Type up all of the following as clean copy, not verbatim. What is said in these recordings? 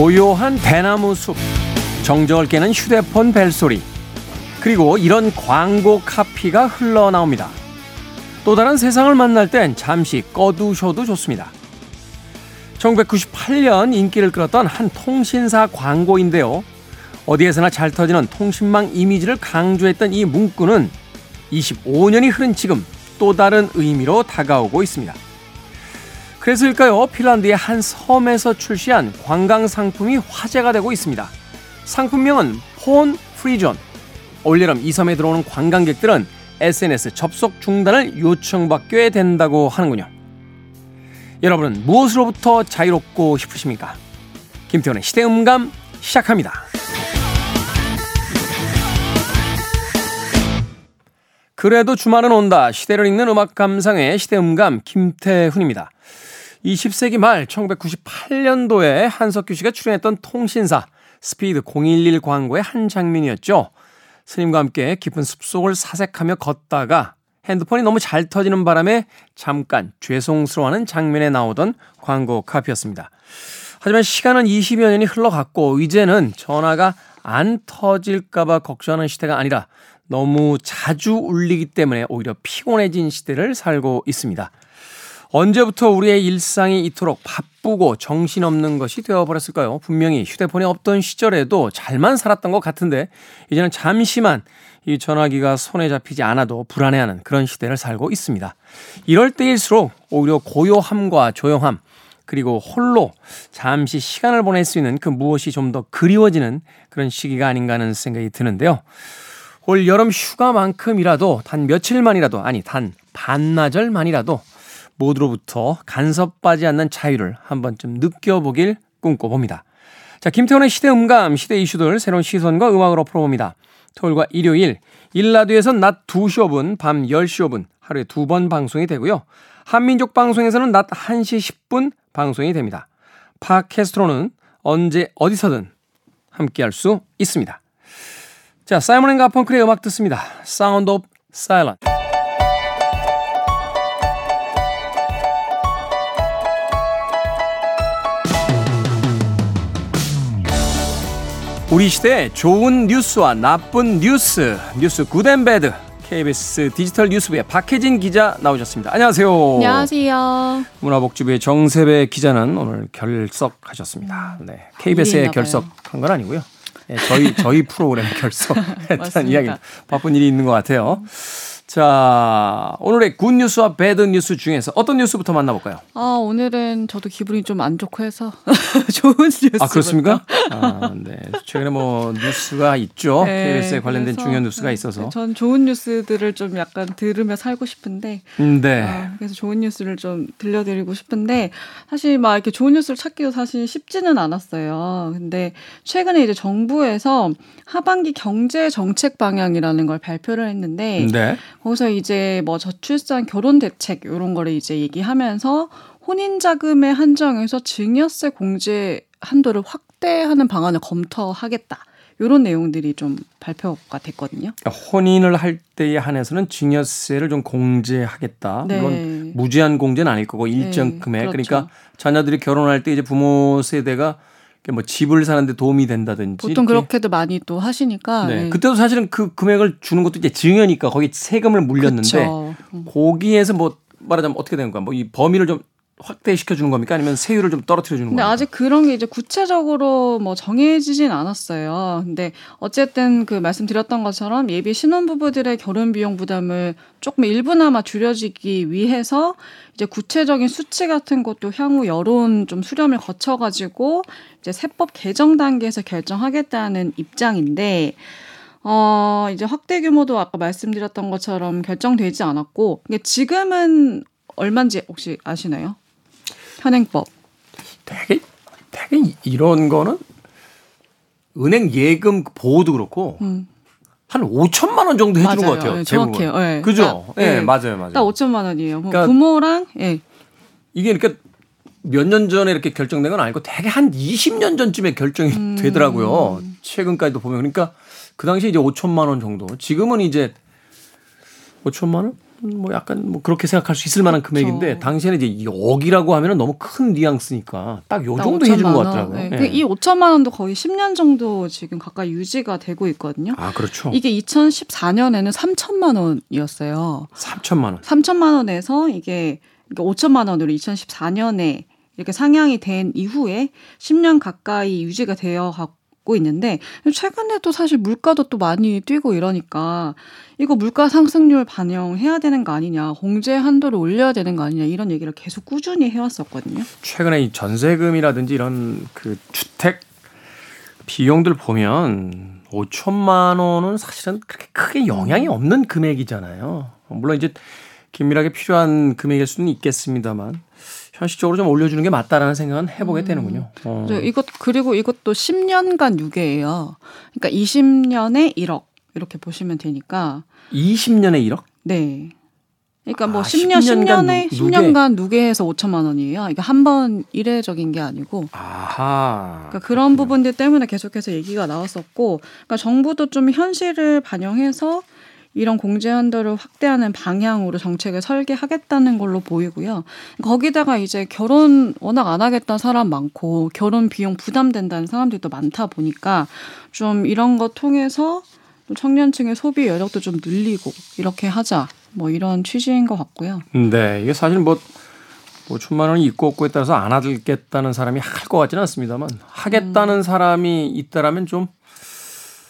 고요한 대나무 숲, 정적을 깨는 휴대폰 벨소리, 그리고 이런 광고 카피가 흘러나옵니다. 또 다른 세상을 만날 땐 잠시 꺼두셔도 좋습니다. 1998년 인기를 끌었던 한 통신사 광고인데요. 어디에서나 잘 터지는 통신망 이미지를 강조했던 이 문구는 25년이 흐른 지금 또 다른 의미로 다가오고 있습니다. 그래서일까요? 핀란드의 한 섬에서 출시한 관광 상품이 화제가 되고 있습니다. 상품명은 폰 프리존. 올여름 이 섬에 들어오는 관광객들은 SNS 접속 중단을 요청받게 된다고 하는군요. 여러분은 무엇으로부터 자유롭고 싶으십니까? 김태훈의 시대음감 시작합니다. 그래도 주말은 온다. 시대를 읽는 음악 감상의 시대음감 김태훈입니다. 20세기 말 1998년도에 한석규 씨가 출연했던 통신사 스피드 011 광고의 한 장면이었죠. 스님과 함께 깊은 숲속을 사색하며 걷다가 핸드폰이 너무 잘 터지는 바람에 잠깐 죄송스러워하는 장면에 나오던 광고 카피였습니다. 하지만 시간은 20여 년이 흘러갔고 이제는 전화가 안 터질까 봐 걱정하는 시대가 아니라 너무 자주 울리기 때문에 오히려 피곤해진 시대를 살고 있습니다. 언제부터 우리의 일상이 이토록 바쁘고 정신없는 것이 되어버렸을까요? 분명히 휴대폰이 없던 시절에도 잘만 살았던 것 같은데 이제는 잠시만 이 전화기가 손에 잡히지 않아도 불안해하는 그런 시대를 살고 있습니다. 이럴 때일수록 오히려 고요함과 조용함 그리고 홀로 잠시 시간을 보낼 수 있는 그 무엇이 좀 더 그리워지는 그런 시기가 아닌가 하는 생각이 드는데요. 올 여름 휴가만큼이라도 단 며칠만이라도 아니 단 반나절만이라도 모두로부터 간섭받지 않는 자유를 한 번쯤 느껴보길 꿈꿔봅니다. 자, 김태훈의 시대음감, 시대 이슈들 새로운 시선과 음악으로 풀어봅니다. 토요일과 일요일, 일라디오에서는 낮 2시 5분, 밤 10시 5분 하루에 두 번 방송이 되고요. 한민족 방송에서는 낮 1시 10분 방송이 됩니다. 팟캐스트로는 언제 어디서든 함께할 수 있습니다. 자, 사이먼 앤 가펑클의 음악 듣습니다. Sound of Silence. 우리 시대의 좋은 뉴스와 나쁜 뉴스, 뉴스 굿앤배드, KBS 디지털 뉴스부의 박혜진 기자 나오셨습니다. 안녕하세요. 안녕하세요. 문화복지부의 정새배 기자는 오늘 결석하셨습니다. 네, KBS에 결석한 건 아니고요. 네, 저희 프로그램 결석했다는 이야기입니다. 바쁜 일이 있는 것 같아요. 자, 오늘의 굿뉴스와 배드뉴스 중에서 어떤 뉴스부터 만나볼까요? 아, 오늘은 저도 기분이 좀 안 좋고 해서 좋은 뉴스. 아, 그렇습니까? 아, 네. 최근에 뭐 뉴스가 있죠. 네, KBS에 관련된 중요한 뉴스가 있어서. 전 좋은 뉴스들을 좀 약간 들으며 살고 싶은데. 네. 아, 그래서 좋은 뉴스를 좀 들려드리고 싶은데 사실 막 이렇게 좋은 뉴스를 찾기도 사실 쉽지는 않았어요. 근데 최근에 이제 정부에서 하반기 경제 정책 방향이라는 걸 발표를 했는데. 네. 거기서 이제 뭐 저출산 결혼 대책 이런 거를 이제 얘기하면서 혼인자금의 한정에서 증여세 공제 한도를 확대하는 방안을 검토하겠다. 이런 내용들이 좀 발표가 됐거든요. 그러니까 혼인을 할 때에 한해서는 증여세를 좀 공제하겠다. 네. 물론 무제한 공제는 아닐 거고 일정 네, 금액. 그렇죠. 그러니까 자녀들이 결혼할 때 이제 부모 세대가 뭐 집을 사는데 도움이 된다든지 보통 그렇게도 많이 또 하시니까 네. 네. 그때도 사실은 그 금액을 주는 것도 이제 증여니까 거기 세금을 물렸는데 그렇죠. 거기에서 뭐 말하자면 어떻게 되는 거야? 뭐 이 범위를 좀 확대시켜 주는 겁니까? 아니면 세율을 좀 떨어뜨려 주는 겁니까? 근데 아직 그런 게 이제 구체적으로 뭐 정해지진 않았어요. 근데 어쨌든 그 말씀드렸던 것처럼 예비 신혼부부들의 결혼 비용 부담을 조금 일부나마 줄여지기 위해서 이제 구체적인 수치 같은 것도 향후 여론 좀 수렴을 거쳐가지고 이제 세법 개정 단계에서 결정하겠다는 입장인데. 이제 확대 규모도 아까 말씀드렸던 것처럼 결정되지 않았고 이게 지금은 얼마인지 혹시 아시나요? 현행법. 되게 이런 거는 은행 예금 보호도 그렇고 한 5천만 원 정도 해주는 맞아요. 것 같아요. 네, 정확해요. 네. 그죠? 예, 네. 네, 맞아요. 딱 5천만 원이에요. 그러니까 부모랑 예. 이게 그러니까 몇 년 전에 이렇게 결정된 건 아니고 되게 한 20년 전쯤에 결정이 되더라고요. 최근까지도 보면 그러니까 그 당시 이제 5천만 원 정도. 지금은 이제 5천만 원? 뭐 약간 뭐 그렇게 생각할 수 있을 만한 금액인데 그쵸. 당시에는 이제 억이라고 하면은 너무 큰 뉘앙스니까 딱 요 정도 해주는 것 같더라고요. 네. 네. 이 5천만 원도 거의 10년 정도 지금 가까이 유지가 되고 있거든요. 아 그렇죠. 이게 2014년에는 3천만 원이었어요. 3천만 원. 3천만 원에서 이게 5천만 원으로 2014년에 이렇게 상향이 된 이후에 10년 가까이 유지가 되어갖고 있는데 최근에 또 사실 물가도 또 많이 뛰고 이러니까 이거 물가 상승률 반영해야 되는 거 아니냐, 공제 한도를 올려야 되는 거 아니냐 이런 얘기를 계속 꾸준히 해왔었거든요. 최근에 이 전세금이라든지 이런 그 주택 비용들 보면 5천만 원은 사실은 그렇게 크게 영향이 없는 금액이잖아요. 물론 이제 긴밀하게 필요한 금액일 수는 있겠습니다만. 현실적으로 좀 올려주는 게 맞다라는 생각은 해보게 되는군요. 그리고 이것도 10년간 유예예요. 그러니까 20년에 1억 이렇게 보시면 되니까. 20년에 1억? 네. 그러니까 뭐 10년간 누계해서 5천만 원이에요. 이게 한 번 일회적인 게 아니고. 아하. 그러니까 그런 부분들 때문에 계속해서 얘기가 나왔었고, 그러니까 정부도 좀 현실을 반영해서 이런 공제 한도를 확대하는 방향으로 정책을 설계하겠다는 걸로 보이고요. 거기다가 이제 결혼 워낙 안 하겠다는 사람 많고 결혼 비용 부담된다는 사람들도 많다 보니까 좀 이런 거 통해서 청년층의 소비 여력도 좀 늘리고 이렇게 하자 뭐 이런 취지인 것 같고요. 네, 이게 사실 뭐 5천만 원이 있고 없고에 따라서 안 하겠다는 사람이 할 것 같지는 않습니다만 하겠다는 사람이 있다라면 좀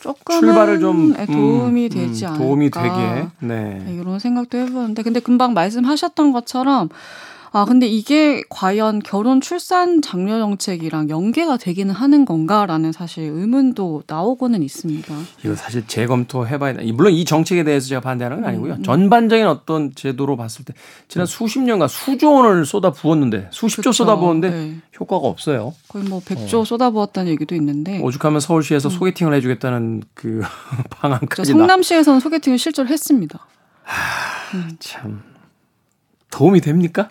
조금은 출발을 좀 도움이 되지 않을까. 도움이 되게. 네. 네, 이런 생각도 해보는데, 근데 금방 말씀하셨던 것처럼, 아 근데 이게 과연 결혼 출산 장려 정책이랑 연계가 되기는 하는 건가라는 사실 의문도 나오고는 있습니다. 이거 사실 재검토해봐야 돼. 물론 이 정책에 대해서 제가 반대하는 건 아니고요. 전반적인 어떤 제도로 봤을 때 지난 수십 년간 수조 원을 쏟아부었는데 수십조 쏟아부었는데 네. 효과가 없어요. 거의 뭐 100조 쏟아부었다는 얘기도 있는데 오죽하면 서울시에서 소개팅을 해주겠다는 그 방안까지 성남시에서는 소개팅을 실제로 했습니다. 참 도움이 됩니까?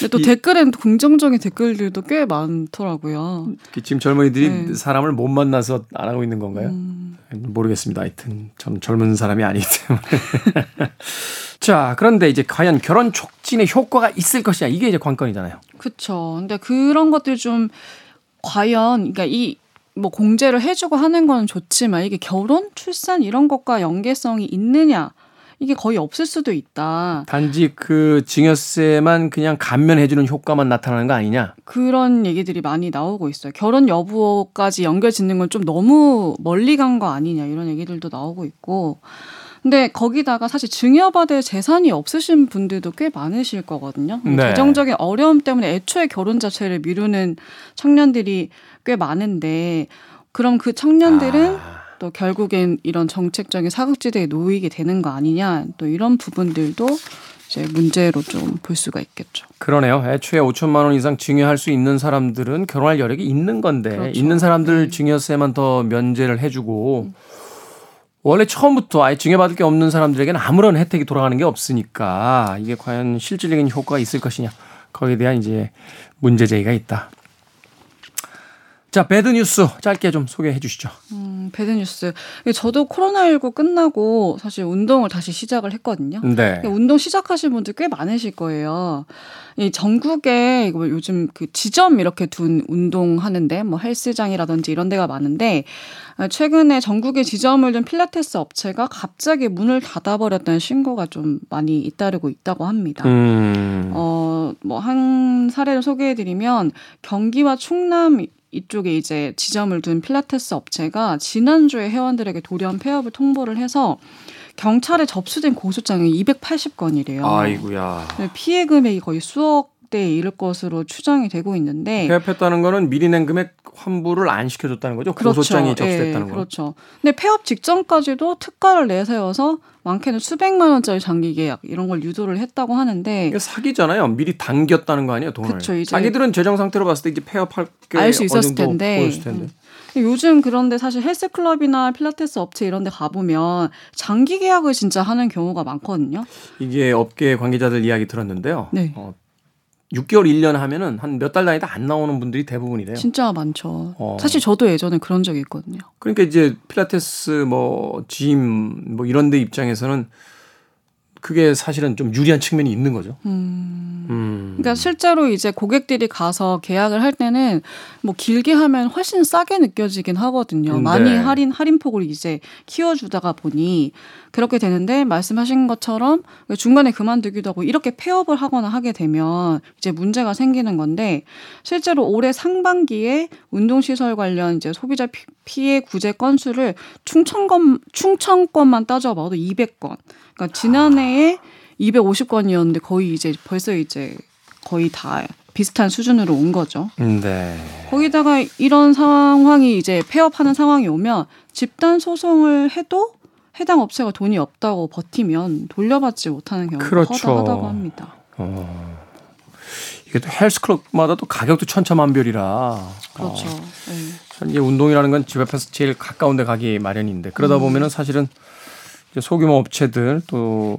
근데 또 댓글에는 긍정적인 댓글들도 꽤 많더라고요. 지금 젊은이들이 네. 사람을 못 만나서 안 하고 있는 건가요? 모르겠습니다. 하여튼 저는 젊은 사람이 아니기 때문에. 자, 그런데 이제 과연 결혼 촉진의 효과가 있을 것이냐 이게 이제 관건이잖아요. 그렇죠. 근데 그런 것들 좀 과연 그러니까 이 뭐 공제를 해주고 하는 건 좋지만 이게 결혼, 출산 이런 것과 연계성이 있느냐? 이게 거의 없을 수도 있다. 단지 그 증여세만 그냥 감면해주는 효과만 나타나는 거 아니냐? 그런 얘기들이 많이 나오고 있어요. 결혼 여부까지 연결 짓는 건 좀 너무 멀리 간 거 아니냐 이런 얘기들도 나오고 있고. 근데 거기다가 사실 증여받을 재산이 없으신 분들도 꽤 많으실 거거든요. 네. 재정적인 어려움 때문에 애초에 결혼 자체를 미루는 청년들이 꽤 많은데 그럼 그 청년들은 또 결국엔 이런 정책적인 사각지대에 놓이게 되는 거 아니냐 또 이런 부분들도 이제 문제로 좀 볼 수가 있겠죠. 그러네요. 애초에 5천만 원 이상 증여할 수 있는 사람들은 결혼할 여력이 있는 건데 그렇죠. 있는 사람들 네. 증여세만 더 면제를 해주고 원래 처음부터 아예 증여받을 게 없는 사람들에게는 아무런 혜택이 돌아가는 게 없으니까 이게 과연 실질적인 효과가 있을 것이냐 거기에 대한 이제 문제 제기가 있다. 자, 배드뉴스 짧게 좀 소개해 주시죠. 배드뉴스. 저도 코로나19 끝나고 사실 운동을 다시 시작을 했거든요. 네. 운동 시작하신 분들 꽤 많으실 거예요. 이 전국에 요즘 그 지점 이렇게 둔 운동하는데 뭐 헬스장이라든지 이런 데가 많은데 최근에 전국의 지점을 둔 필라테스 업체가 갑자기 문을 닫아버렸다는 신고가 좀 많이 잇따르고 있다고 합니다. 뭐 한 사례를 소개해드리면 경기와 충남 이쪽에 이제 지점을 둔 필라테스 업체가 지난주에 회원들에게 돌연 폐업을 통보를 해서 경찰에 접수된 고소장이 280건이래요. 아이고야. 피해 금액이 거의 수억대에 이를 것으로 추정이 되고 있는데. 폐업했다는 거는 미리 낸 금액 환불을 안 시켜줬다는 거죠? 그렇죠. 고소장이 접수됐다는 거. 그렇죠. 근데 폐업 직전까지도 특가를 내세워서 많게는 수백만 원짜리 장기 계약 이런 걸 유도를 했다고 하는데 사기잖아요. 미리 당겼다는 거 아니에요, 돈을. 그렇죠. 자기들은 재정 상태로 봤을 때 이제 폐업할 게 알 수 있었을 텐데. 요즘 그런데 사실 헬스클럽이나 필라테스 업체 이런 데 가보면 장기 계약을 진짜 하는 경우가 많거든요. 이게 업계 관계자들 이야기 들었는데요. 네. 6개월 1년 하면은 한 몇 달 다니다 안 나오는 분들이 대부분이래요. 진짜 많죠. 사실 저도 예전에 그런 적이 있거든요. 그러니까 이제 필라테스 뭐 짐 뭐 이런 데 입장에서는 그게 사실은 좀 유리한 측면이 있는 거죠. 그러니까 실제로 이제 고객들이 가서 계약을 할 때는 뭐 길게 하면 훨씬 싸게 느껴지긴 하거든요. 네. 많이 할인폭을 이제 키워주다가 보니 그렇게 되는데 말씀하신 것처럼 중간에 그만두기도 하고 이렇게 폐업을 하거나 하게 되면 이제 문제가 생기는 건데 실제로 올해 상반기에 운동시설 관련 이제 소비자 피해 구제 건수를 충청권만 따져봐도 200건. 그러니까 지난해에 250건이었는데 거의 이제 벌써 이제 거의 다 비슷한 수준으로 온 거죠. 네. 거기다가 이런 상황이 이제 폐업하는 상황이 오면 집단 소송을 해도 해당 업체가 돈이 없다고 버티면 돌려받지 못하는 경우가 허다하다고 합니다. 이게 또 헬스클럽마다 또 가격도 천차만별이라. 그렇죠. 이제 운동이라는 건 집 앞에서 제일 가까운 데 가기 마련인데 그러다 보면은 사실은 소규모 업체들 또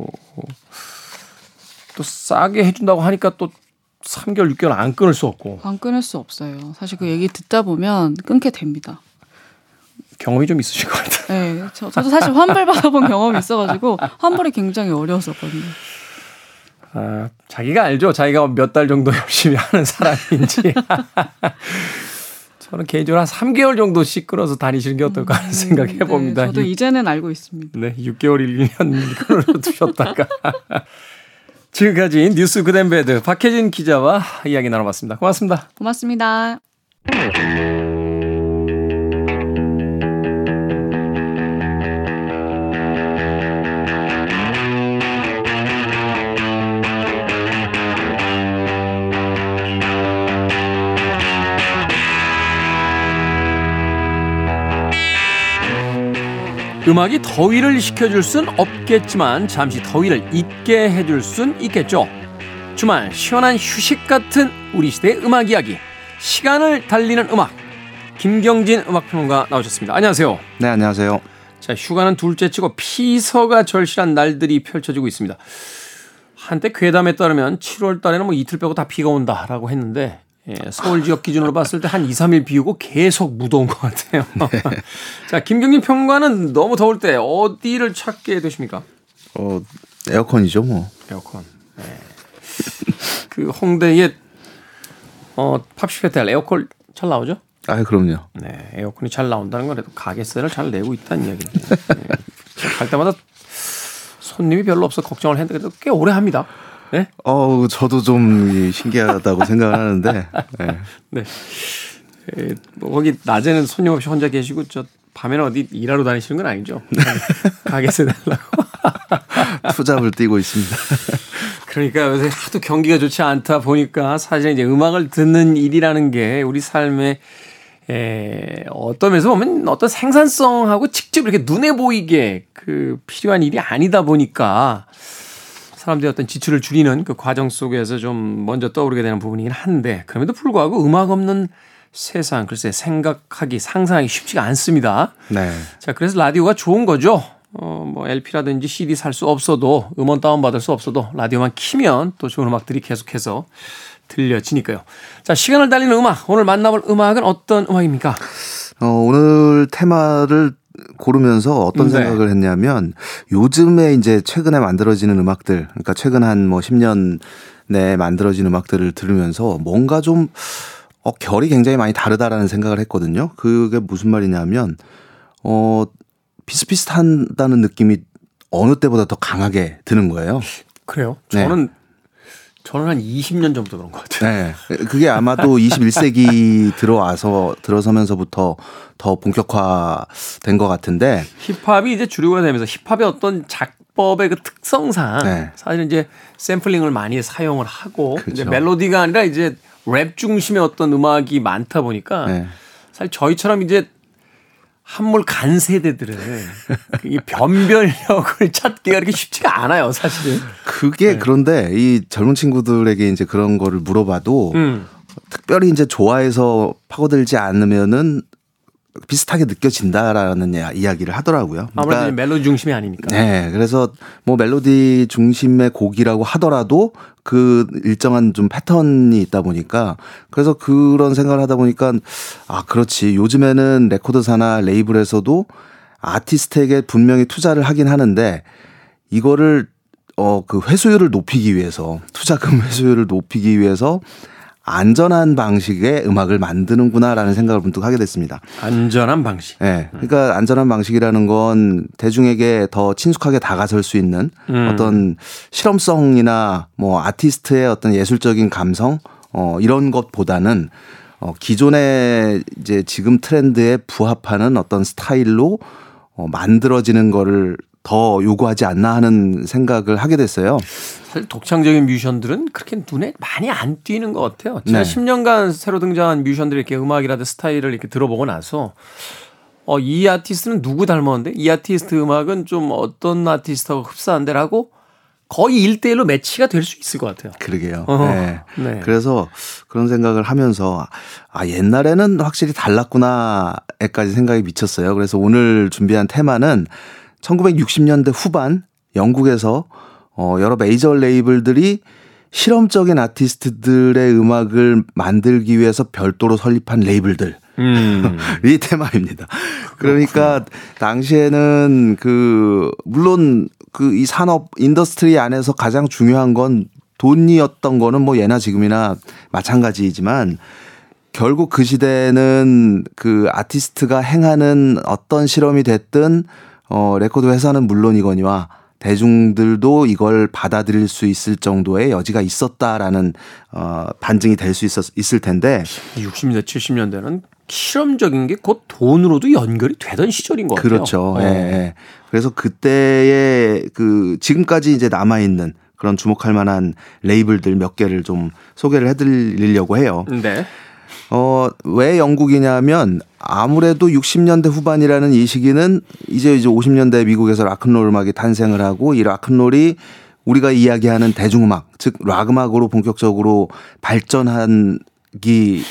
싸게 해준다고 하니까 또 3개월, 6개월 안 끊을 수 없고. 안 끊을 수 없어요. 사실 그 얘기 듣다 보면 끊게 됩니다. 경험이 좀 있으실 것 같아요. 네, 저도 사실 환불 받아본 경험이 있어가지고 환불이 굉장히 어려웠었거든요. 아, 자기가 알죠. 자기가 몇 달 정도 열심히 하는 사람인지. 저는 개인적으로 한 3개월 정도씩 끌어서 다니시는 게 어떨까 하는 생각해 봅니다. 네, 저도 이제는 알고 있습니다. 네, 6개월 1년 끌어두셨다가. 지금까지 뉴스 굿앤배드 박혜진 기자와 이야기 나눠봤습니다. 고맙습니다. 고맙습니다. 음악이 더위를 식혀줄 순 없겠지만 잠시 더위를 잊게 해줄 순 있겠죠. 주말 시원한 휴식 같은 우리 시대의 음악 이야기. 시간을 달리는 음악. 김경진 음악평론가 나오셨습니다. 안녕하세요. 네, 안녕하세요. 자, 휴가는 둘째치고 피서가 절실한 날들이 펼쳐지고 있습니다. 한때 괴담에 따르면 7월 달에는 뭐 이틀 빼고 다 비가 온다라고 했는데 예, 서울 지역 기준으로 봤을 때 한 2, 3일 비 오고 계속 무더운 것 같아요. 네. 자, 김경진 평론가는 너무 더울 때 어디를 찾게 되십니까? 에어컨이죠, 뭐. 에어컨. 네. 그 홍대에 팝시페텔 에어컨 잘 나오죠? 아, 그럼요. 네, 에어컨이 잘 나온다는 건 그래도 가게세를 잘 내고 있다는 이야기인데. 네. 갈 때마다 손님이 별로 없어 걱정을 했는데 그래도 꽤 오래 합니다. 네? 저도 좀 신기하다고 생각하는데. 네. 네. 거기 낮에는 손님 없이 혼자 계시고 저 밤에는 어디 일하러 다니시는 건 아니죠? 가게세 달라고. 투잡을 뛰고 있습니다. 그러니까 요새 하도 경기가 좋지 않다 보니까 사실 이제 음악을 듣는 일이라는 게 우리 삶에 어떤 면에서 보면 어떤 생산성하고 직접 이렇게 눈에 보이게 그 필요한 일이 아니다 보니까. 사람들이 어떤 지출을 줄이는 그 과정 속에서 좀 먼저 떠오르게 되는 부분이긴 한데 그럼에도 불구하고 음악 없는 세상 글쎄 생각하기 상상하기 쉽지가 않습니다. 네. 자 그래서 라디오가 좋은 거죠. 뭐 LP라든지 CD 살 수 없어도 음원 다운받을 수 없어도 라디오만 키면 또 좋은 음악들이 계속해서 들려지니까요. 자 시간을 달리는 음악 오늘 만나볼 음악은 어떤 음악입니까? 오늘 테마를 고르면서 어떤 생각을 했냐면 요즘에 이제 최근에 만들어지는 음악들 그러니까 최근 한 뭐 10년 내에 만들어진 음악들을 들으면서 뭔가 좀 결이 굉장히 많이 다르다라는 생각을 했거든요. 그게 무슨 말이냐면 비슷비슷하다는 느낌이 어느 때보다 더 강하게 드는 거예요. 그래요? 저는 한 20년 전부터 그런 것 같아요. 네. 그게 아마도 21세기 들어서면서부터 더 본격화된 것 같은데. 힙합이 이제 주류가 되면서 힙합의 어떤 작법의 그 특성상 네. 사실 이제 샘플링을 많이 사용을 하고 그렇죠. 이제 멜로디가 아니라 이제 랩 중심의 어떤 음악이 많다 보니까 네. 사실 저희처럼 이제 한물 간 세대들은 이 변별력을 찾기가 이렇게 쉽지가 않아요, 사실은. 그게 네. 그런데 이 젊은 친구들에게 이제 그런 거를 물어봐도 특별히 이제 좋아해서 파고들지 않으면은 비슷하게 느껴진다라는 이야기를 하더라고요. 그러니까, 아무래도 멜로디 중심이 아니니까. 네, 그래서 뭐 멜로디 중심의 곡이라고 하더라도 그 일정한 좀 패턴이 있다 보니까, 그래서 그런 생각을 하다 보니까 아 그렇지, 요즘에는 레코드사나 레이블에서도 아티스트에게 분명히 투자를 하긴 하는데 이거를 그 회수율을 높이기 위해서, 투자금 회수율을 높이기 위해서 안전한 방식의 음악을 만드는구나라는 생각을 문득 하게 됐습니다. 안전한 방식. 네, 그러니까 안전한 방식이라는 건 대중에게 더 친숙하게 다가설 수 있는 어떤 실험성이나 뭐 아티스트의 어떤 예술적인 감성 이런 것보다는 기존의 이제 지금 트렌드에 부합하는 어떤 스타일로 만들어지는 거를 더 요구하지 않나 하는 생각을 하게 됐어요. 사실 독창적인 뮤지션들은 그렇게 눈에 많이 안 띄는 것 같아요. 제가 10년간 새로 등장한 뮤지션들의 이렇게 음악이라든 스타일을 이렇게 들어보고 나서 이 아티스트는 누구 닮았는데, 이 아티스트 음악은 좀 어떤 아티스트하고 흡사한데라고 거의 1대1로 매치가 될 수 있을 것 같아요. 그러게요. 네. 네. 그래서 그런 생각을 하면서 아 옛날에는 확실히 달랐구나에까지 생각이 미쳤어요. 그래서 오늘 준비한 테마는 1960년대 후반 영국에서 여러 메이저 레이블들이 실험적인 아티스트들의 음악을 만들기 위해서 별도로 설립한 레이블들. 이 테마입니다. 그러니까 당시에는 물론 이 산업 인더스트리 안에서 가장 중요한 건 돈이었던 거는 뭐 예나 지금이나 마찬가지이지만, 결국 그 시대에는 그 아티스트가 행하는 어떤 실험이 됐든 레코드 회사는 물론이거니와 대중들도 이걸 받아들일 수 있을 정도의 여지가 있었다라는 반증이 될 수 있을 텐데, 60년대 70년대는 실험적인 게 곧 돈으로도 연결이 되던 시절인 것 같아요. 그렇죠. 예, 예. 그래서 그때의 지금까지 이제 남아 있는 그런 주목할 만한 레이블들 몇 개를 좀 소개를 해드리려고 해요. 네. 왜 영국이냐면 아무래도 60년대 후반이라는 이 시기는 이제 50년대 미국에서 락큰롤 음악이 탄생을 하고, 이 락큰롤이 우리가 이야기하는 대중음악, 즉 락 음악으로 본격적으로 발전하기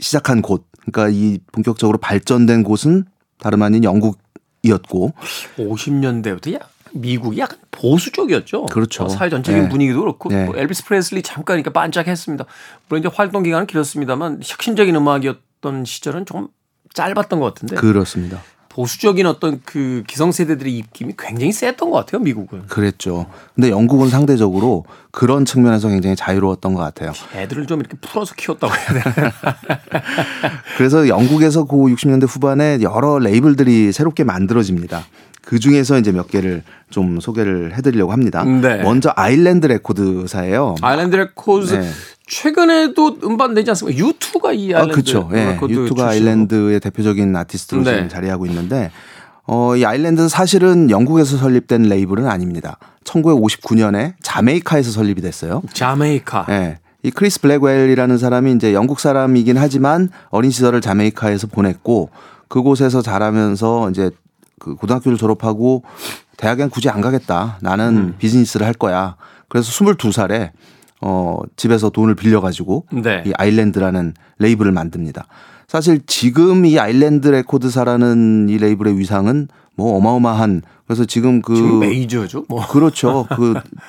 시작한 곳, 그러니까 이 본격적으로 발전된 곳은 다름 아닌 영국이었고, 50년대부터 미국이 약간 보수적이었죠. 그렇죠. 사회 전체적인 분위기도 그렇고, 뭐 엘비스 프레슬리 잠깐 이렇게 반짝했습니다. 물론 이제 활동 기간은 길었습니다만 혁신적인 음악이었던 시절은 조금 짧았던 것 같은데. 그렇습니다. 보수적인 어떤 그 기성세대들의 입김이 굉장히 셌던 것 같아요, 미국은. 그랬죠. 근데 영국은 상대적으로 그런 측면에서 굉장히 자유로웠던 것 같아요. 애들을 좀 이렇게 풀어서 키웠다고 해야 되나. 그래서 영국에서 그 60년대 후반에 여러 레이블들이 새롭게 만들어집니다. 그 중에서 이제 몇 개를 좀 소개를 해드리려고 합니다. 네. 먼저 아일랜드 레코드사예요. 아일랜드 레코드. 네. 최근에도 음반 내지 않습니까? U2가 이 아일랜드. 그렇죠. 네. U2가 아일랜드의 대표적인 아티스트로 지금 자리하고 있는데, 이 아일랜드는 사실은 영국에서 설립된 레이블은 아닙니다. 1959년에 자메이카에서 설립이 됐어요. 자메이카. 네. 이 크리스 블랙웰이라는 사람이 이제 영국 사람이긴 하지만 어린 시절을 자메이카에서 보냈고, 그곳에서 자라면서 이제 고등학교를 졸업하고 대학엔 굳이 안 가겠다. 나는 비즈니스를 할 거야. 그래서 22살에 집에서 돈을 빌려가지고 이 아일랜드라는 레이블을 만듭니다. 사실 지금 이 아일랜드 레코드사라는 이 레이블의 위상은 뭐 어마어마한, 그래서 지금 지금 메이저죠. 뭐. 그렇죠.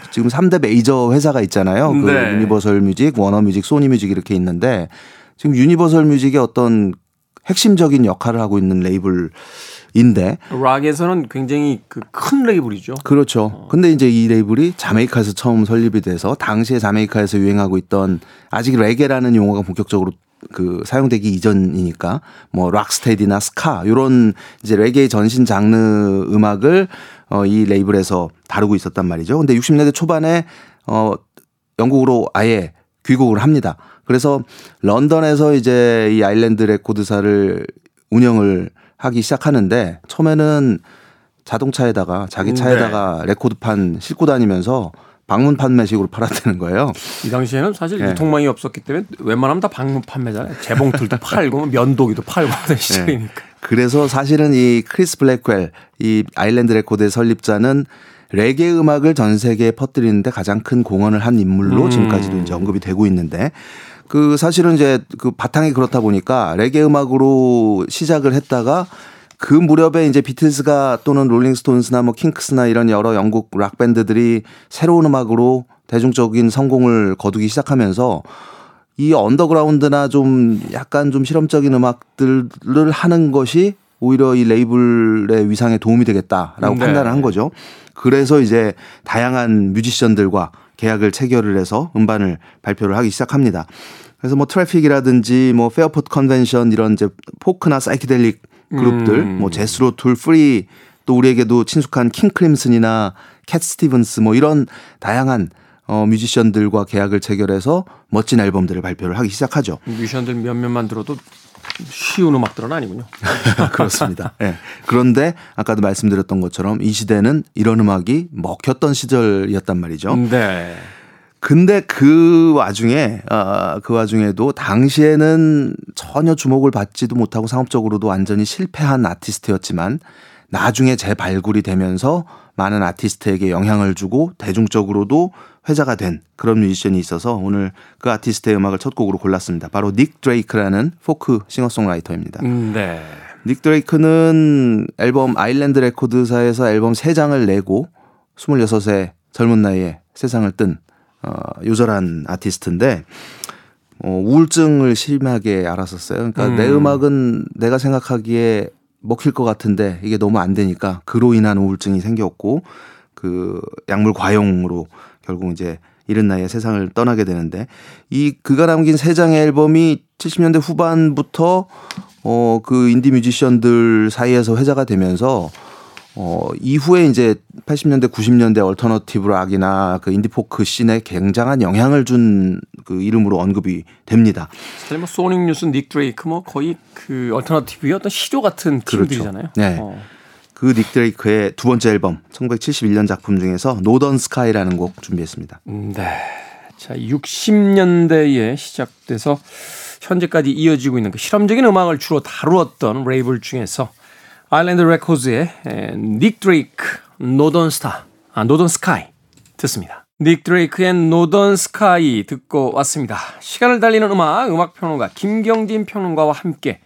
지금 3대 메이저 회사가 있잖아요. 유니버설 뮤직, 워너 뮤직, 소니 뮤직 이렇게 있는데, 지금 유니버설 뮤직의 어떤 핵심적인 역할을 하고 있는 레이블인데, 락에서는 굉장히 큰 레이블이죠. 그렇죠. 근데 이제 이 레이블이 자메이카에서 처음 설립이 돼서 당시에 자메이카에서 유행하고 있던, 아직 레게라는 용어가 본격적으로 사용되기 이전이니까 뭐 락스테디나 스카 이런 이제 레게의 전신 장르 음악을 이 레이블에서 다루고 있었단 말이죠. 근데 60년대 초반에 영국으로 아예 귀국을 합니다. 그래서 런던에서 이제 이 아일랜드 레코드사를 운영을 하기 시작하는데, 처음에는 자동차에다가 자기 차에다가 레코드판 싣고 다니면서 방문 판매식으로 팔았다는 거예요. 이 당시에는 사실 유통망이 없었기 때문에 웬만하면 다 방문 판매잖아요. 재봉틀도 팔고 면도기도 팔고 하던 시절이니까. 그래서 사실은 이 크리스 블랙웰, 이 아일랜드 레코드의 설립자는 레게 음악을 전 세계에 퍼뜨리는데 가장 큰 공헌을 한 인물로 지금까지도 이제 언급이 되고 있는데, 그 사실은 이제 그 바탕이 그렇다 보니까 레게 음악으로 시작을 했다가 그 무렵에 이제 비틀스가 또는 롤링스톤스나 뭐 킹크스나 이런 여러 영국 락 밴드들이 새로운 음악으로 대중적인 성공을 거두기 시작하면서 이 언더그라운드나 좀 약간 좀 실험적인 음악들을 하는 것이 오히려 이 레이블의 위상에 도움이 되겠다라고 판단을 한 거죠. 그래서 이제 다양한 뮤지션들과 계약을 체결을 해서 음반을 발표를 하기 시작합니다. 그래서 뭐 트래픽이라든지 뭐 페어포트 컨벤션 이런 이제 포크나 사이키델릭 그룹들, 뭐 제스로 툴, 프리, 또 우리에게도 친숙한 킹 크림슨이나 캣 스티븐스 뭐 이런 다양한 뮤지션들과 계약을 체결해서 멋진 앨범들을 발표를 하기 시작하죠. 뮤지션들 몇몇만 들어도 쉬운 음악들은 아니군요. 그렇습니다. 네. 그런데 아까도 말씀드렸던 것처럼 이 시대는 이런 음악이 먹혔던 시절이었단 말이죠. 네. 근데 그 와중에도 당시에는 전혀 주목을 받지도 못하고 상업적으로도 완전히 실패한 아티스트였지만 나중에 재발굴이 되면서 많은 아티스트에게 영향을 주고 대중적으로도 회자가 된 그런 뮤지션이 있어서 오늘 그 아티스트의 음악을 첫 곡으로 골랐습니다. 바로 닉 드레이크라는 포크 싱어송라이터입니다. 네. 닉 드레이크는 앨범 아일랜드 레코드사에서 앨범 3장을 내고 26세 젊은 나이에 세상을 뜬 요절한 아티스트인데 우울증을 심하게 앓았었어요. 그러니까 내 음악은 내가 생각하기에 먹힐 것 같은데 이게 너무 안 되니까 그로 인한 우울증이 생겼고 그 약물 과용으로 결국 이제 이른 나이에 세상을 떠나게 되는데 이 그가 남긴 3장의 앨범이 70년대 후반부터 그 인디 뮤지션들 사이에서 회자가 되면서 이후에 이제 80년대, 90년대 얼터너티브 락이나 그 인디포크 씬에 굉장한 영향을 준 그 이름으로 언급이 됩니다. 사실 뭐 소닉 뉴스, 닉 드레이크 뭐 거의 그 얼터너티브의 어떤 시조 같은 팀들이잖아요. 그렇죠. 네. 그 닉 드레이크의 2번째 앨범 1971년 작품 중에서 노던 스카이라는 곡 준비했습니다. 네. 자, 60년대에 시작돼서 현재까지 이어지고 있는 그 실험적인 음악을 주로 다루었던 레이블 중에서 아일랜드 레코드의 닉 드레이크 노던 스카이 듣습니다. 닉 드레이크의 노던 스카이 듣고 왔습니다. 시간을 달리는 음악 평론가 김경진 평론가와 함께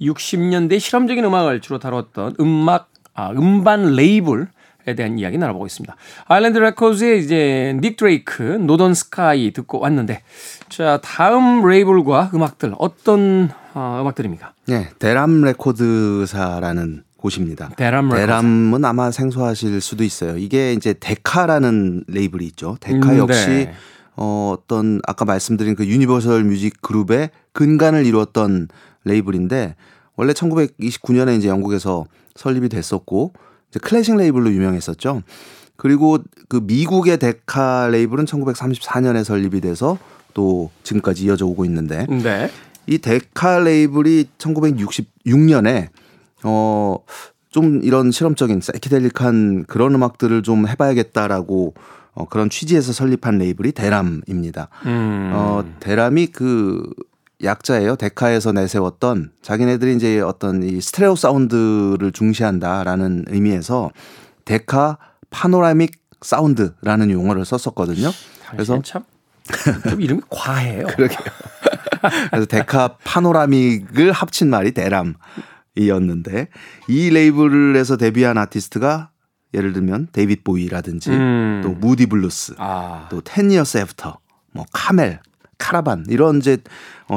60년대 실험적인 음악을 주로 다뤘던 음반 레이블에 대한 이야기 나눠보고 있습니다. 아일랜드 레코드의 이제 닉 드레이크 노던 스카이 듣고 왔는데, 자, 다음 레이블과 음악들 어떤 음악들입니까? 네, 데람 레코드사라는 곳입니다. 데람은 아마 생소하실 수도 있어요. 이게 이제 데카라는 레이블이 있죠. 데카 역시 네. 어떤 아까 말씀드린 그 유니버설 뮤직 그룹의 근간을 이루었던 레이블인데 원래 1929년에 이제 영국에서 설립이 됐었고 이제 클래식 레이블로 유명했었죠. 그리고 그 미국의 데카 레이블은 1934년에 설립이 돼서 또 지금까지 이어져 오고 있는데 네. 이 데카 레이블이 1966년에 좀 이런 실험적인 사이키델릭한 그런 음악들을 좀 해봐야겠다라고 그런 취지에서 설립한 레이블이 데람입니다. 데람이 그 약자예요. 데카에서 내세웠던 자기네들이 이제 어떤 이 스테레오 사운드를 중시한다라는 의미에서 데카 파노라믹 사운드라는 용어를 썼었거든요. 그래서 참 이름이 과해요. 그러게요. 그래서 데카 파노라믹을 합친 말이 데람. 이었는데 이 레이블에서 데뷔한 아티스트가 예를 들면 데이빗 보이라든지 또 무디 블루스, 또 10 years after, 뭐 카멜, 카라반 이런 이제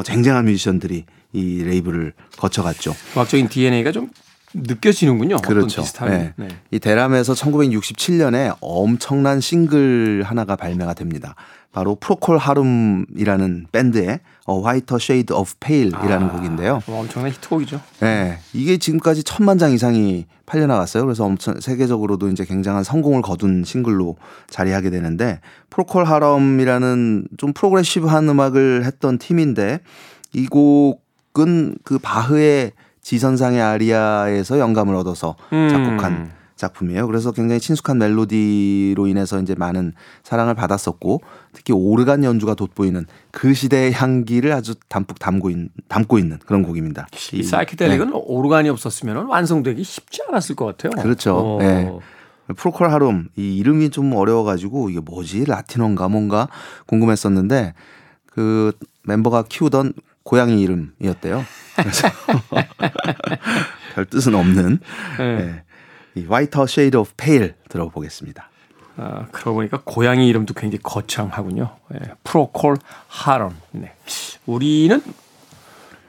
쟁쟁한 뮤지션들이 이 레이블을 거쳐갔죠. 과학적인 DNA가 좀 느껴지는군요. 그렇죠. 어떤 비슷한. 네. 네. 이 데람에서 1967년에 엄청난 싱글 하나가 발매가 됩니다. 바로 프로콜 하룸이라는 밴드의 A Whiter Shade of Pale이라는 곡인데요. 엄청난 히트곡이죠. 네, 이게 지금까지 1,000만 장 이상이 팔려나갔어요. 그래서 엄청 세계적으로도 이제 굉장한 성공을 거둔 싱글로 자리하게 되는데 프로콜 하룸이라는 좀 프로그레시브한 음악을 했던 팀인데 이 곡은 그 바흐의 지선상의 아리아에서 영감을 얻어서 작곡한 작품이에요. 그래서 굉장히 친숙한 멜로디로 인해서 이제 많은 사랑을 받았었고 특히 오르간 연주가 돋보이는 그 시대의 향기를 아주 담뿍 담고 있는 그런 곡입니다. 이 사이키델릭은 네. 오르간이 없었으면 완성되기 쉽지 않았을 것 같아요. 그렇죠. 네. 프로콜 하룸 이 이름이 좀 어려워가지고 이게 뭐지 라틴어인가 뭔가 궁금했었는데 그 멤버가 키우던 고양이 이름이었대요. 그래서 별 뜻은 없는 네. 이 Whiter Shade of Pale 들어보겠습니다. 아, 그러고 보니까 고양이 이름도 굉장히 거창하군요. 네. 프로콜 하룸. 네. 우리는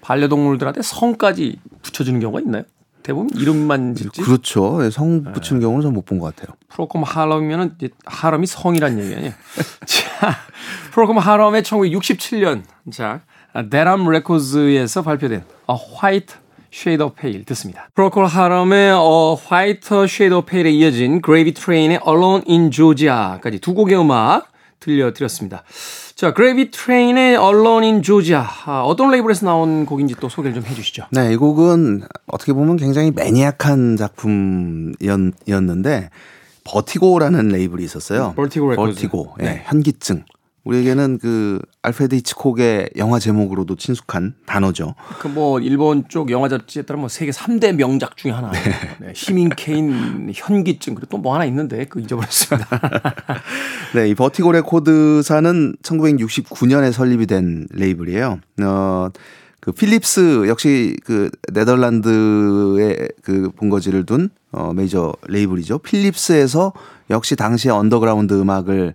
반려동물들한테 성까지 붙여주는 경우가 있나요? 대부분 이름만 짓지. 그렇죠. 성 붙이는 경우는 전 못 본 것 같아요. 프로콜 하룸이면은 하럼이 성이란 얘기 아니에요. 자, 프로콜 하럼의 1967년 작 데람 레코드에서 발표된 A White Shade of Pale 듣습니다. 프로콜 하럼의 A White Shade of Pale에 이어진 그레이비 트레인의 Alone in Georgia까지 두 곡의 음악 들려드렸습니다. 자, 그레이비 트레인의 Alone in Georgia. 아, 어떤 레이블에서 나온 곡인지 또 소개를 좀 해주시죠. 네, 이 곡은 어떻게 보면 굉장히 매니악한 작품이었는데 버티고라는 레이블이 있었어요. 버티고 레코드. 버티고. 네. 네, 현기증. 우리에게는 그 알프레드 히치콕의 영화 제목으로도 친숙한 단어죠. 그 뭐 일본 쪽 영화 잡지에 따라 뭐 세계 3대 명작 중에 하나. 네. 네. 시민 케인 현기증 그리고 또 뭐 하나 있는데 그 잊어버렸습니다. 네, 이 버티고 레코드사는 1969년에 설립이 된 레이블이에요. 그 필립스 역시 그 네덜란드의 그 본거지를 둔 메이저 레이블이죠. 필립스에서 역시 당시에 언더그라운드 음악을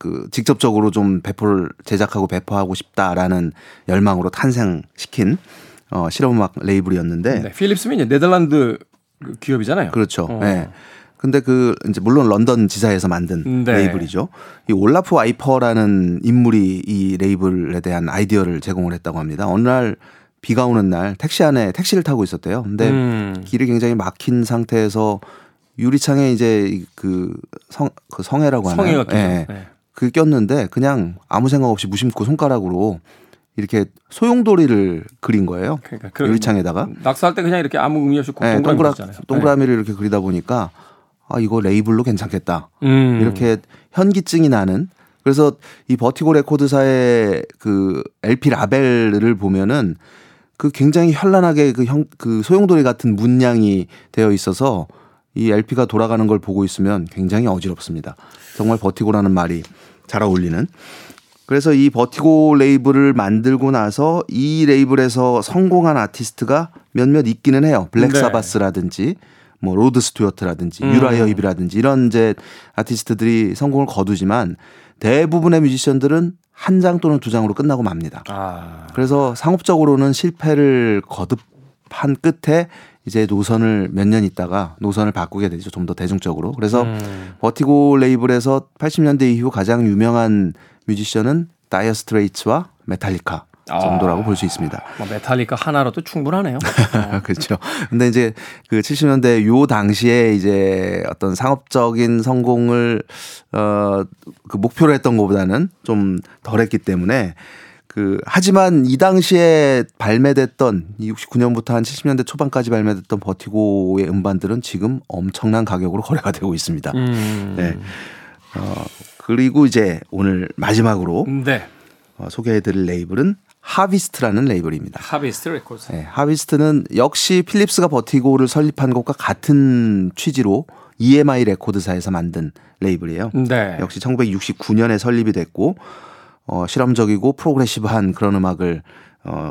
그 직접적으로 좀 배포를 제작하고 배포하고 싶다라는 열망으로 탄생시킨 실험음악 레이블이었는데 네, 필립스는 이제 네덜란드 기업이잖아요. 그렇죠. 예. 네. 근데 그 이제 물론 런던 지사에서 만든 네. 레이블이죠. 이 올라프 와이퍼라는 인물이 이 레이블에 대한 아이디어를 제공을 했다고 합니다. 어느 날 비가 오는 날 택시 안에 택시를 타고 있었대요. 근데 길이 굉장히 막힌 상태에서 유리창에 이제 그 성에라고 하나요? 성에가 끼죠. 네. 네. 그 꼈는데 그냥 아무 생각 없이 무심코 손가락으로 이렇게 소용돌이를 그린 거예요. 그러니까 유리창에다가 낙서할 때 그냥 이렇게 아무 의미 없이 네, 동그라미를 이렇게 그리다 보니까 아 이거 레이블로 괜찮겠다. 이렇게 현기증이 나는. 그래서 이 버티고 레코드사의 그 LP 라벨을 보면은 그 굉장히 현란하게 그 소용돌이 같은 문양이 되어 있어서. 이 LP가 돌아가는 걸 보고 있으면 굉장히 어지럽습니다. 정말 버티고라는 말이 잘 어울리는. 그래서 이 버티고 레이블을 만들고 나서 이 레이블에서 성공한 아티스트가 몇몇 있기는 해요. 블랙 사바스라든지 뭐 로드 스튜어트라든지 유라이어 힙이라든지 이런 이제 아티스트들이 성공을 거두지만 대부분의 뮤지션들은 한 장 또는 두 장으로 끝나고 맙니다. 아. 그래서 상업적으로는 실패를 거듭한 끝에 이제 노선을 몇 년 있다가 노선을 바꾸게 되죠. 좀 더 대중적으로. 그래서 버티고 레이블에서 80년대 이후 가장 유명한 뮤지션은 다이어 스트레이츠와 메탈리카 정도라고 볼 수 있습니다. 뭐 메탈리카 하나로도 충분하네요. 그렇죠. 근데 이제 그 70년대 요 당시에 이제 어떤 상업적인 성공을 그 목표로 했던 것보다는 좀 덜했기 때문에 하지만 이 당시에 발매됐던 69년부터 한 70년대 초반까지 발매됐던 버티고의 음반들은 지금 엄청난 가격으로 거래가 되고 있습니다. 네. 그리고 이제 오늘 마지막으로 네. 소개해드릴 레이블은 하비스트라는 레이블입니다. 하비스트 레코드. 네, 하비스트는 역시 필립스가 버티고를 설립한 것과 같은 취지로 EMI 레코드사에서 만든 레이블이에요. 네. 역시 1969년에 설립이 됐고 실험적이고 프로그레시브한 그런 음악을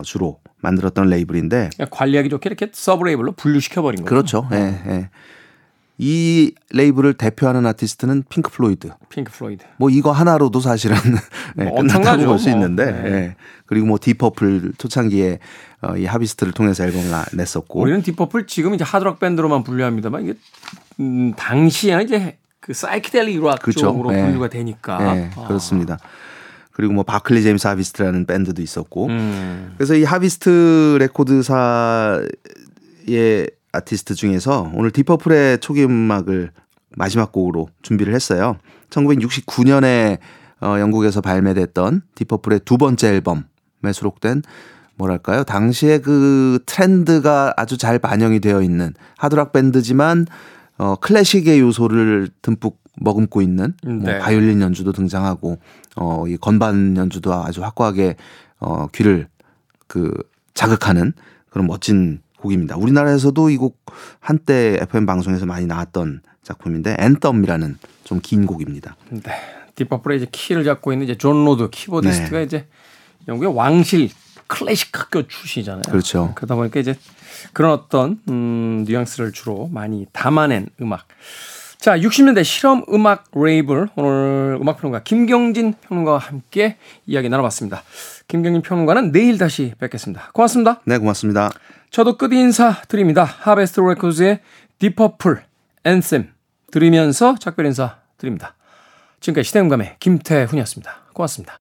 주로 만들었던 레이블인데 관리하기 좋게 이렇게 서브 레이블로 분류시켜버린 거죠. 그렇죠. 예, 예. 이 레이블을 대표하는 아티스트는 핑크 플로이드. 핑크 플로이드. 뭐 이거 하나로도 사실은 네, 끝났다고 볼 수 있는데 네. 예. 그리고 뭐 딥퍼플 초창기에 이 하비스트를 통해서 앨범을 냈었고 우리는 딥퍼플 지금 이제 하드락 밴드로만 분류합니다만 이게 당시에는 이제 그 사이키델릭 락 쪽으로 예. 분류가 되니까 예. 아. 그렇습니다. 그리고 뭐 바클리 제임스 하비스트라는 밴드도 있었고 그래서 이 하비스트 레코드사의 아티스트 중에서 오늘 딥퍼플의 초기 음악을 마지막 곡으로 준비를 했어요. 1969년에 영국에서 발매됐던 딥퍼플의 두 번째 앨범에 수록된 뭐랄까요? 당시에 그 트렌드가 아주 잘 반영이 되어 있는 하드락 밴드지만 클래식의 요소를 듬뿍 머금고 있는 뭐 바이올린 연주도 등장하고 이 건반 연주도 아주 확고하게 귀를 그 자극하는 그런 멋진 곡입니다. 우리나라에서도 이 곡 한때 FM 방송에서 많이 나왔던 작품인데 앤썸이라는 좀 긴 곡입니다. 네. 딥퍼플의 이제 키를 잡고 있는 이제 존 로드 키보디스트가 네. 이제 영국의 왕실 클래식 학교 출신이잖아요. 그렇죠. 그러다 보니까 이제 그런 어떤 뉘앙스를 주로 많이 담아낸 음악. 자, 60년대 실험 음악 레이블 오늘 음악 평론가 김경진 평론가와 함께 이야기 나눠봤습니다. 김경진 평론가는 내일 다시 뵙겠습니다. 고맙습니다. 네, 고맙습니다. 저도 끝 인사 드립니다. 하베스트 레코드의 딥퍼플 앤셈 들으면서 작별 인사 드립니다. 지금까지 시대음감의 김태훈이었습니다. 고맙습니다.